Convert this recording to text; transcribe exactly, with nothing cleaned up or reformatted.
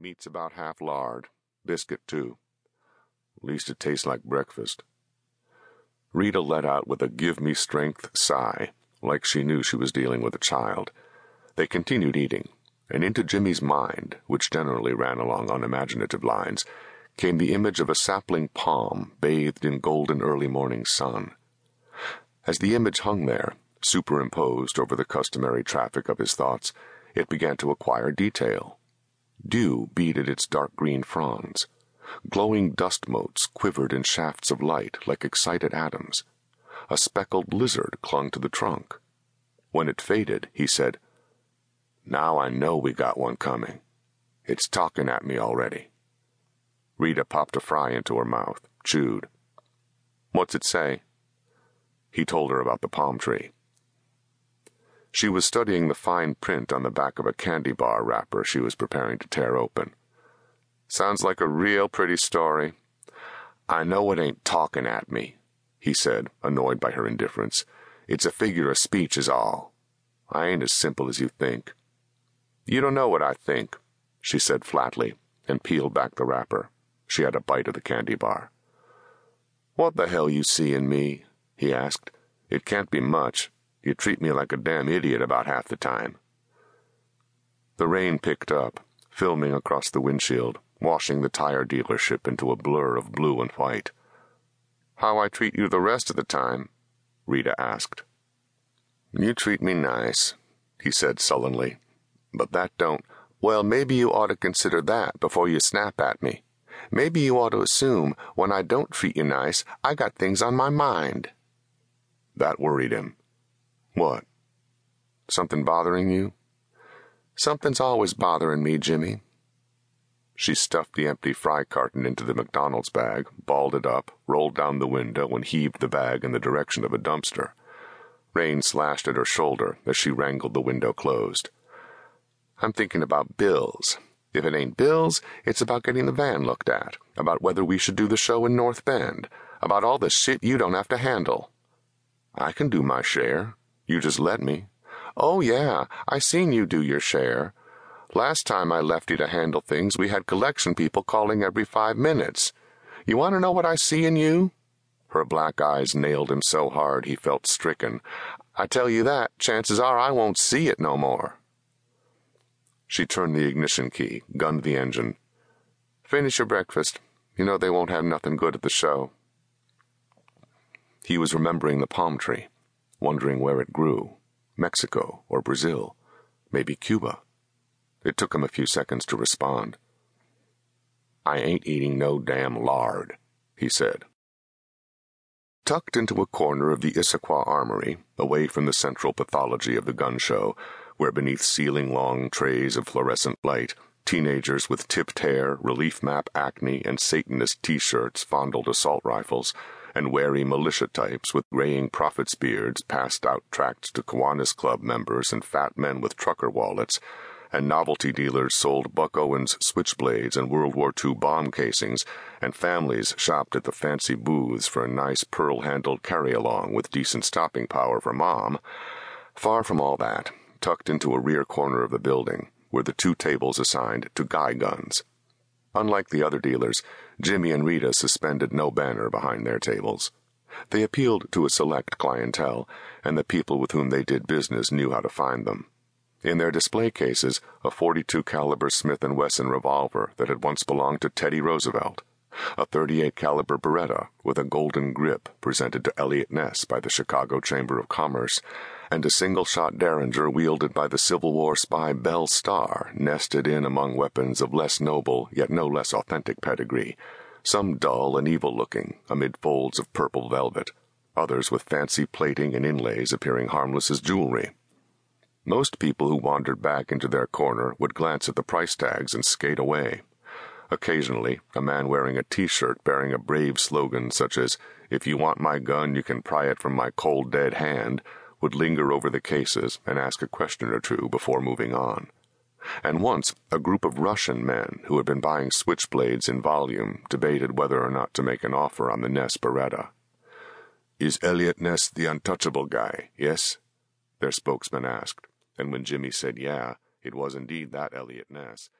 Meat's about half lard. Biscuit, too. At least it tastes like breakfast. Rita let out with a give-me-strength sigh, like she knew she was dealing with a child. They continued eating, and into Jimmy's mind, which generally ran along unimaginative lines, came the image of a sapling palm bathed in golden early morning sun. As the image hung there, superimposed over the customary traffic of his thoughts, it began to acquire detail. Dew beaded its dark green fronds. Glowing dust motes quivered in shafts of light like excited atoms. A speckled lizard clung to the trunk. When it faded, he said, "Now I know we got one coming. It's talking at me already." Rita popped a fry into her mouth, chewed. "What's it say?" He told her about the palm tree. She was studying the fine print on the back of a candy bar wrapper she was preparing to tear open. "Sounds like a real pretty story. I know it ain't talking at me," he said, annoyed by her indifference. "It's a figure of speech is all. I ain't as simple as you think." "You don't know what I think," she said flatly, and peeled back the wrapper. She had a bite of the candy bar. "What the hell you see in me?" he asked. "It can't be much. You treat me like a damn idiot about half the time." The rain picked up, filming across the windshield, washing the tire dealership into a blur of blue and white. "How I treat you the rest of the time?" Rita asked. "You treat me nice," he said sullenly. "But that don't— well, maybe you ought to consider that before you snap at me. Maybe you ought to assume when I don't treat you nice, I got things on my mind." That worried him. "What? Something bothering you?" "Something's always bothering me, Jimmy." She stuffed the empty fry carton into the McDonald's bag, balled it up, rolled down the window, and heaved the bag in the direction of a dumpster. Rain slashed at her shoulder as she wrangled the window closed. "I'm thinking about bills. If it ain't bills, it's about getting the van looked at, about whether we should do the show in North Bend, about all the shit you don't have to handle." "I can do my share. You just let me." "Oh, yeah, I seen you do your share. Last time I left you to handle things, we had collection people calling every five minutes. You want to know what I see in you?" Her black eyes nailed him so hard he felt stricken. "I tell you that, chances are I won't see it no more." She turned the ignition key, gunned the engine. "Finish your breakfast. You know they won't have nothing good at the show." He was remembering the palm tree, wondering where it grew, Mexico or Brazil, maybe Cuba. It took him a few seconds to respond. "I ain't eating no damn lard," he said. Tucked into a corner of the Issaquah Armory, away from the central pathology of the gun show, where beneath ceiling-long trays of fluorescent light, teenagers with tipped hair, relief map acne, and Satanist T-shirts fondled assault rifles, and wary militia types with graying prophets' beards passed out tracts to Kiwanis Club members and fat men with trucker wallets, and novelty dealers sold Buck Owens switchblades and World War Two bomb casings, and families shopped at the fancy booths for a nice pearl-handled carry-along with decent stopping power for Mom. Far from all that, tucked into a rear corner of the building, were the two tables assigned to guy guns. Unlike the other dealers, Jimmy and Rita suspended no banner behind their tables. They appealed to a select clientele, and the people with whom they did business knew how to find them. In their display cases, a forty-two caliber Smith and Wesson revolver that had once belonged to Teddy Roosevelt, a thirty-eight caliber Beretta with a golden grip presented to Elliot Ness by the Chicago Chamber of Commerce, and a single-shot Derringer wielded by the Civil War spy Bell Star, nested in among weapons of less noble yet no less authentic pedigree, some dull and evil-looking amid folds of purple velvet, others with fancy plating and inlays appearing harmless as jewelry. Most people who wandered back into their corner would glance at the price tags and skate away. Occasionally, a man wearing a T-shirt bearing a brave slogan such as, "If you want my gun, you can pry it from my cold, dead hand," would linger over the cases and ask a question or two before moving on. And once, a group of Russian men who had been buying switchblades in volume debated whether or not to make an offer on the Ness Beretta. "Is Elliot Ness the untouchable guy, yes?" their spokesman asked. And when Jimmy said yeah, it was indeed that Elliot Ness.